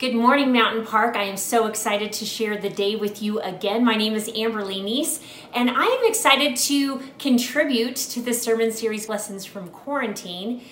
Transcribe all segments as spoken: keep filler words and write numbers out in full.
Good morning, Mountain Park. I am so excited to share the day with you again. My name is Amberly Niece, and I am excited to contribute to this sermon series, Lessons from Quarantine.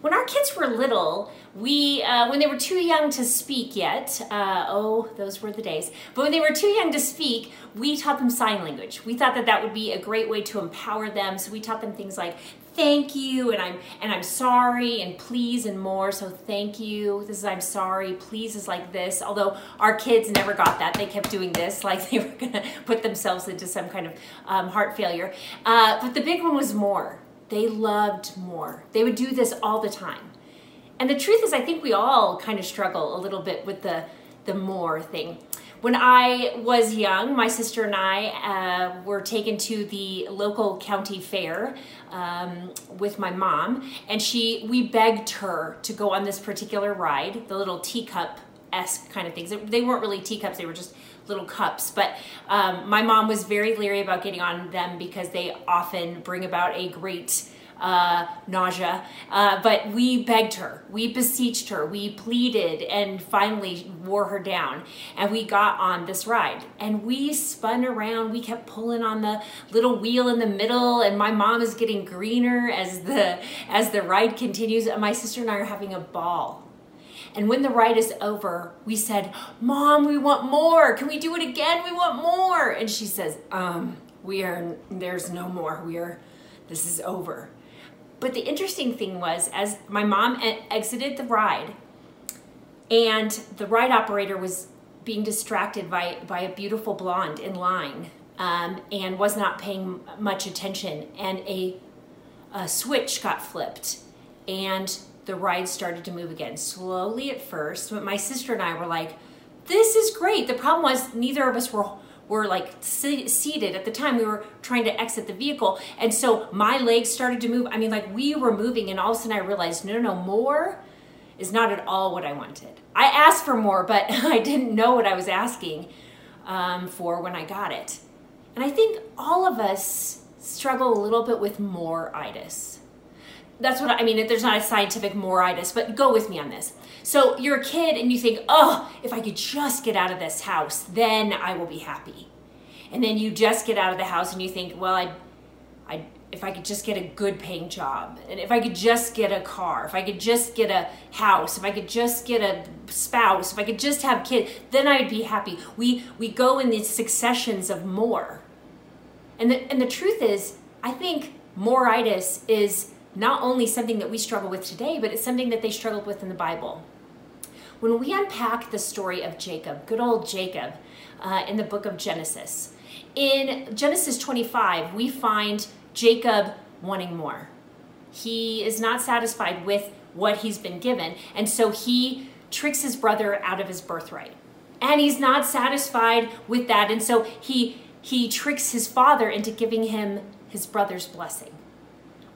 When our kids were little, we, uh, when they were too young to speak yet, uh, oh, those were the days, but when they were too young to speak, we taught them sign language. We thought that that would be a great way to empower them, so we taught them things like thank you, and I'm and I'm sorry, and please, and more. So thank you, this is I'm sorry, please is like this, although our kids never got that. They kept doing this like they were gonna put themselves into some kind of um, heart failure. Uh, but the big one was more. They loved more. They would do this all the time. And the truth is, I think we all kind of struggle a little bit with the, the more thing. When I was young, my sister and I uh, were taken to the local county fair um, with my mom, and she we begged her to go on this particular ride, the little teacup-esque kind of things. They weren't really teacups, they were just little cups, but um, my mom was very leery about getting on them because they often bring about a great uh, nausea, uh, but we begged her, we beseeched her, we pleaded, and finally wore her down, and we got on this ride, and we spun around, we kept pulling on the little wheel in the middle, and my mom is getting greener as the, as the ride continues, and my sister and I are having a ball. And when the ride is over, we said, Mom, we want more. Can we do it again? We want more. And she says, um, we are, there's no more. We are, this is over. But the interesting thing was, as my mom exited the ride, and the ride operator was being distracted by, by a beautiful blonde in line, um, and was not paying much attention. And a, a switch got flipped, and the ride started to move again, slowly at first, but my sister and I were like, this is great. The problem was neither of us were were like se- seated at the time. We were trying to exit the vehicle, and so my legs started to move. I mean, like, we were moving, and all of a sudden I realized, no, no, no, more is not at all what I wanted. I asked for more, but I didn't know what I was asking um, for when I got it. And I think all of us struggle a little bit with more-itis. That's what I mean. There's not a scientific more-itis, but go with me on this. So you're a kid and you think, oh, if I could just get out of this house, then I will be happy. And then you just get out of the house and you think, well, I, I, if I could just get a good paying job, and if I could just get a car, if I could just get a house, if I could just get a spouse, if I could just have kids, then I'd be happy. We we go in these successions of more. And the, and the truth is, I think more-itis is not only something that we struggle with today, but it's something that they struggled with in the Bible. When we unpack the story of Jacob, good old Jacob, uh, in the book of Genesis, in Genesis twenty-five, we find Jacob wanting more. He is not satisfied with what he's been given, and so he tricks his brother out of his birthright. And he's not satisfied with that, and so he, he tricks his father into giving him his brother's blessing.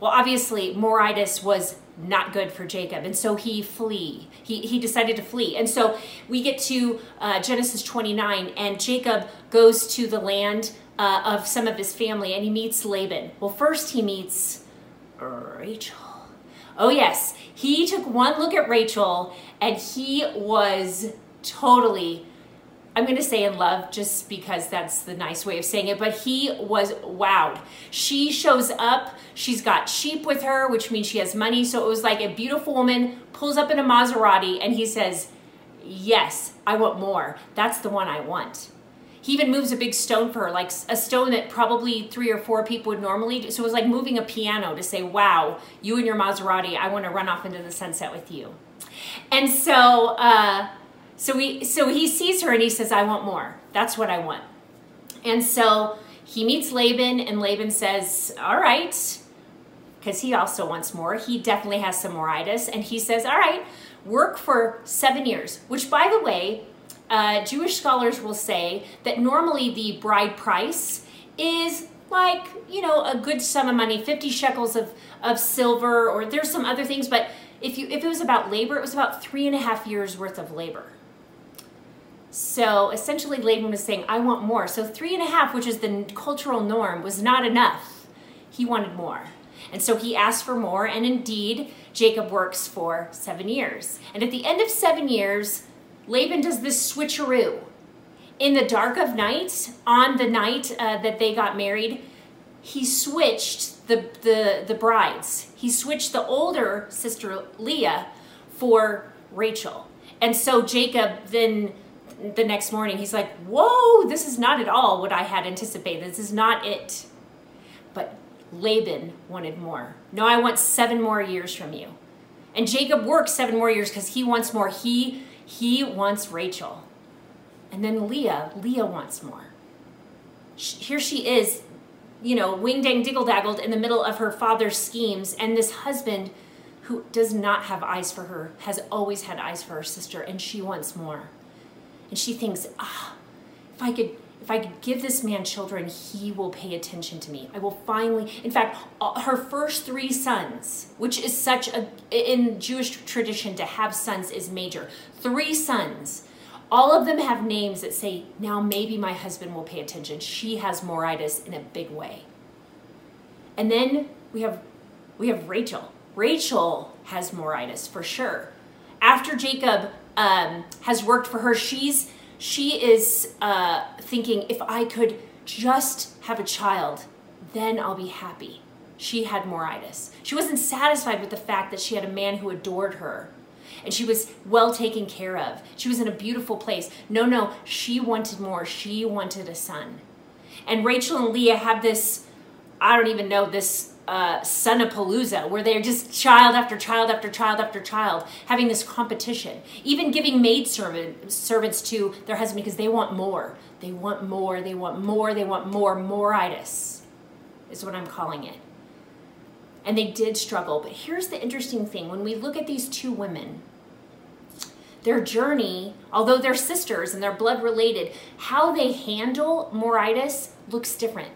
Well, obviously, more-itis was not good for Jacob, and so he flee. He he decided to flee. And so we get to uh, Genesis twenty-nine, and Jacob goes to the land uh, of some of his family, and he meets Laban. Well, first he meets Rachel. Oh, yes. He took one look at Rachel, and he was totally, I'm going to say in love just because that's the nice way of saying it, but he was wowed. She shows up, she's got sheep with her, which means she has money. So it was like a beautiful woman pulls up in a Maserati, and he says, yes, I want more. That's the one I want. He even moves a big stone for her, like a stone that probably three or four people would normally do. So it was like moving a piano to say, wow, you and your Maserati, I want to run off into the sunset with you. And so, uh, So we, so he sees her and he says, I want more. That's what I want. And so he meets Laban, and Laban says, all right, because he also wants more. He definitely has some more-itis. And he says, all right, work for seven years, which, by the way, uh, Jewish scholars will say that normally the bride price is like, you know, a good sum of money, fifty shekels of, of silver, or there's some other things. But if you if it was about labor, it was about three and a half years worth of labor. So essentially Laban was saying, I want more. So three and a half, which is the cultural norm, was not enough. He wanted more. And so he asked for more, and indeed, Jacob works for seven years. And at the end of seven years, Laban does this switcheroo. In the dark of night, on the night uh, that they got married, he switched the, the, the brides. He switched the older sister Leah for Rachel. And so Jacob then, the next morning, he's like, whoa, this is not at all what I had anticipated. This is not it. But Laban wanted more. No, I want seven more years from you. And Jacob works seven more years because he wants more. He, he wants Rachel. And then Leah, Leah wants more. Here she is, you know, wing-dang-diggle-daggled in the middle of her father's schemes. And this husband who does not have eyes for her has always had eyes for her sister, and she wants more. And she thinks, ah, if I could, if I could give this man children, he will pay attention to me. I will finally, in fact, her first three sons, which is such a, in Jewish tradition to have sons is major. Three sons, all of them have names that say, now maybe my husband will pay attention. She has moritis in a big way. And then we have, we have Rachel. Rachel has moritis for sure. After Jacob um, has worked for her, she's she is uh, thinking, if I could just have a child, then I'll be happy. She had moritis. She wasn't satisfied with the fact that she had a man who adored her, and she was well taken care of. She was in a beautiful place. No, no, she wanted more. She wanted a son. And Rachel and Leah have this, I don't even know, this Uh, Sonapalooza, where they're just child after child after child after child, having this competition, even giving maid servant, servants to their husband because they want more. They want more. They want more. They want more. Moritis is what I'm calling it. And they did struggle. But here's the interesting thing. When we look at these two women, their journey, although they're sisters and they're blood related, how they handle moritis looks different.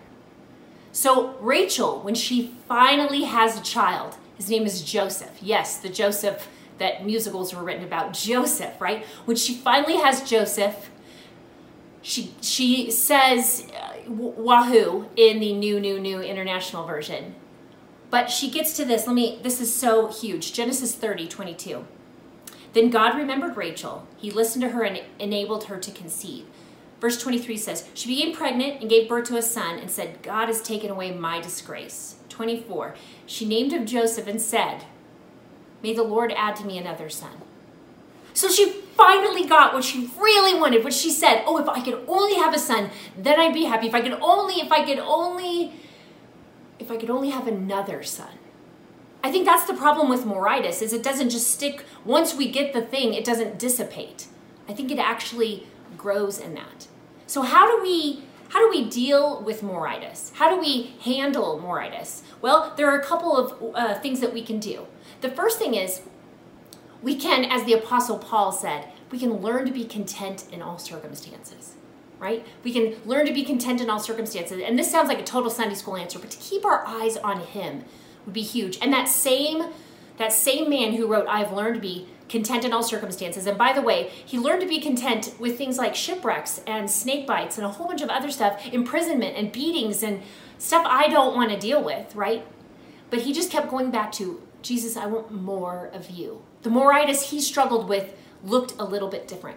So Rachel, when she finally has a child, his name is Joseph. Yes, the Joseph that musicals were written about, Joseph, right? When she finally has Joseph, she she says uh, wahoo in the new, new, new international version. But she gets to this. Let me, this is so huge. Genesis thirty, twenty-two. Then God remembered Rachel. He listened to her and enabled her to conceive. Verse twenty-three says, she became pregnant and gave birth to a son and said, God has taken away my disgrace. twenty-four, she named him Joseph and said, may the Lord add to me another son. So she finally got what she really wanted, what she said, oh, if I could only have a son, then I'd be happy. If I could only, if I could only, if I could only have another son. I think that's the problem with moritis, is it doesn't just stick, once we get the thing, it doesn't dissipate. I think it actually grows in that. So how do we how do we deal with moritis? How do we handle moritis? Well, there are a couple of uh, things that we can do. The first thing is we can, as the Apostle Paul said, we can learn to be content in all circumstances, right? We can learn to be content in all circumstances. And this sounds like a total Sunday school answer, but to keep our eyes on him would be huge. And that same that same man who wrote, I've learned to be content in all circumstances. And by the way, he learned to be content with things like shipwrecks and snake bites and a whole bunch of other stuff, imprisonment and beatings and stuff I don't want to deal with, right? But he just kept going back to, Jesus, I want more of you. The moritis he struggled with looked a little bit different.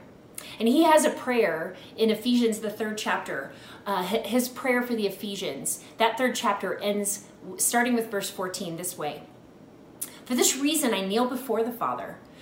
And he has a prayer in Ephesians, the third chapter, uh, his prayer for the Ephesians. That third chapter ends starting with verse fourteen this way. For this reason, I kneel before the Father,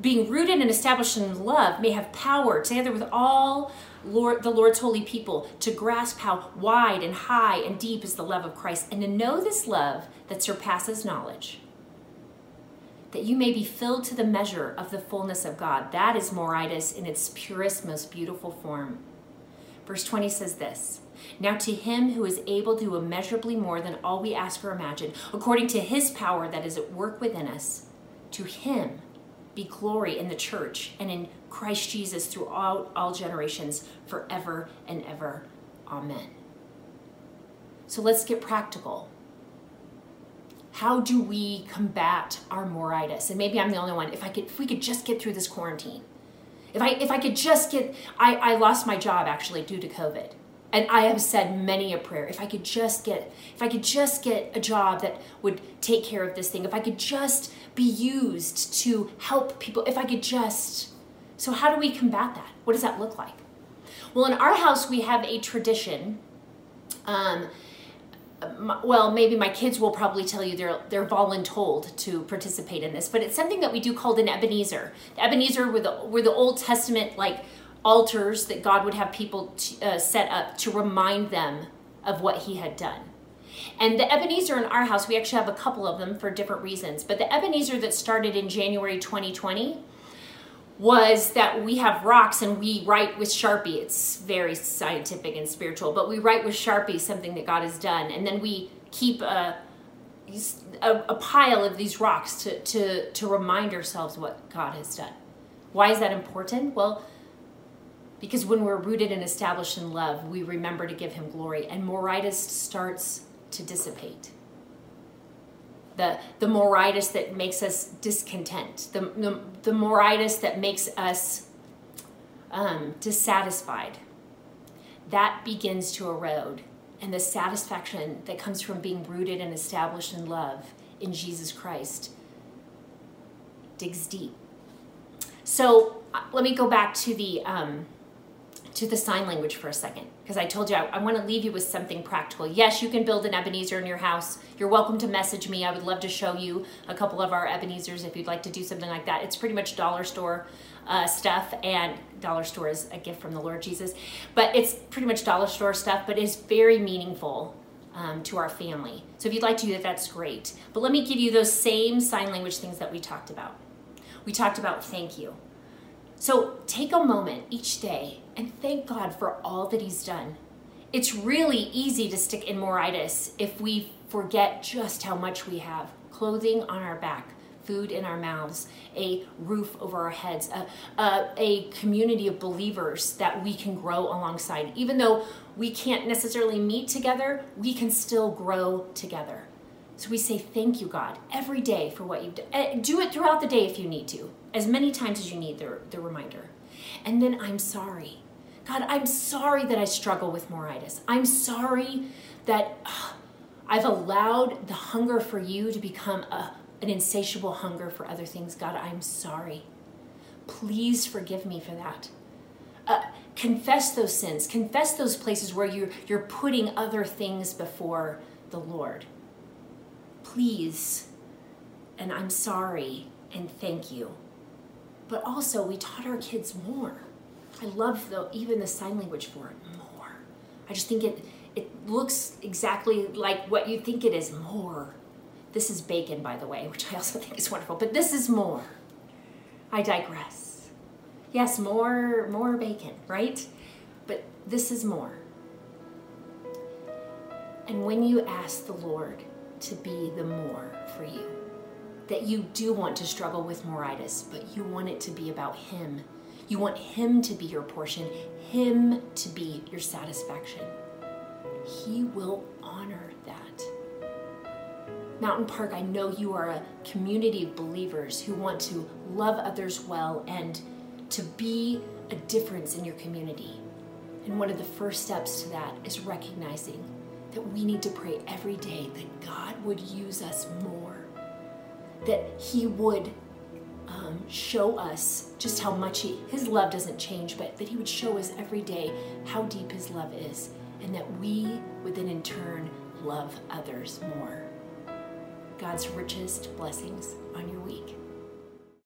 being rooted and established in love, may have power together with all Lord, the Lord's holy people to grasp how wide and high and deep is the love of Christ, and to know this love that surpasses knowledge, that you may be filled to the measure of the fullness of God. That is moritis in its purest, most beautiful form. Verse twenty says this, now to him who is able to do immeasurably more than all we ask or imagine, according to his power that is at work within us, to him be glory in the church and in Christ Jesus throughout all generations, forever and ever. Amen. So let's get practical. how do we combat our moritis? And maybe I'm the only one. If I could, if we could just get through this quarantine, if I, if I could just get, I, I lost my job actually due to COVID. And I have said many a prayer. If I could just get, if I could just get a job that would take care of this thing, if I could just be used to help people, if I could just. So how do we combat that? What does that look like? Well, in our house, we have a tradition. Um, well, maybe my kids will probably tell you they're, they're voluntold to participate in this, but it's something that we do called an Ebenezer. The Ebenezer were the, were the Old Testament, like, altars that God would have people to, uh, set up to remind them of what he had done. And the Ebenezer in our house, we actually have a couple of them for different reasons, but the Ebenezer that started in January twenty twenty was that we have rocks and we write with Sharpie. It's very scientific and spiritual, but we write with Sharpie something that God has done, and then we keep a, a, a pile of these rocks to, to, to remind ourselves what God has done. Why is that important? Well, because when we're rooted and established in love, we remember to give him glory, and moritis starts to dissipate. The, the moritis that makes us discontent, the, the, the moritis that makes us um, dissatisfied, that begins to erode. And the satisfaction that comes from being rooted and established in love in Jesus Christ digs deep. So let me go back to the... Um, to the sign language for a second, because I told you I, I want to leave you with something practical. Yes, you can build an Ebenezer in your house. You're welcome to message me. I would love to show you a couple of our Ebenezers if you'd like to do something like that. It's pretty much dollar store uh, stuff, and dollar store is a gift from the Lord Jesus, but it's pretty much dollar store stuff, but it's very meaningful um, to our family. So if you'd like to do that, that's great. But let me give you those same sign language things that we talked about. We talked about thank you. So take a moment each day and thank God for all that he's done. It's really easy to stick in moritis if we forget just how much we have. Clothing on our back, food in our mouths, a roof over our heads, a, a, a community of believers that we can grow alongside. Even though we can't necessarily meet together, we can still grow together. So we say, thank you, God, every day for what you've done. Do it throughout the day if you need to, as many times as you need the, the reminder. And then I'm sorry. God, I'm sorry that I struggle with moritis. I'm sorry that uh, I've allowed the hunger for you to become a, an insatiable hunger for other things. God, I'm sorry. Please forgive me for that. Uh, confess those sins. Confess those places where you're, you're putting other things before the Lord. Please, and I'm sorry, and thank you. But also, we taught our kids more. I love the, even the sign language for it, more. I just think it, it looks exactly like what you think it is, more. This is bacon, by the way, which I also think is wonderful, but this is more. I digress. Yes, more, more bacon, right? But this is more. And when you ask the Lord to be the more for you, that you do want to struggle with moritis, but you want it to be about him. You want him to be your portion, him to be your satisfaction. He will honor that. Mountain Park, I know you are a community of believers who want to love others well and to be a difference in your community. And one of the first steps to that is recognizing that we need to pray every day that God would use us more, that he would um, show us just how much he, his love doesn't change, but that he would show us every day how deep his love is, and that we would then in turn love others more. God's richest blessings on your week.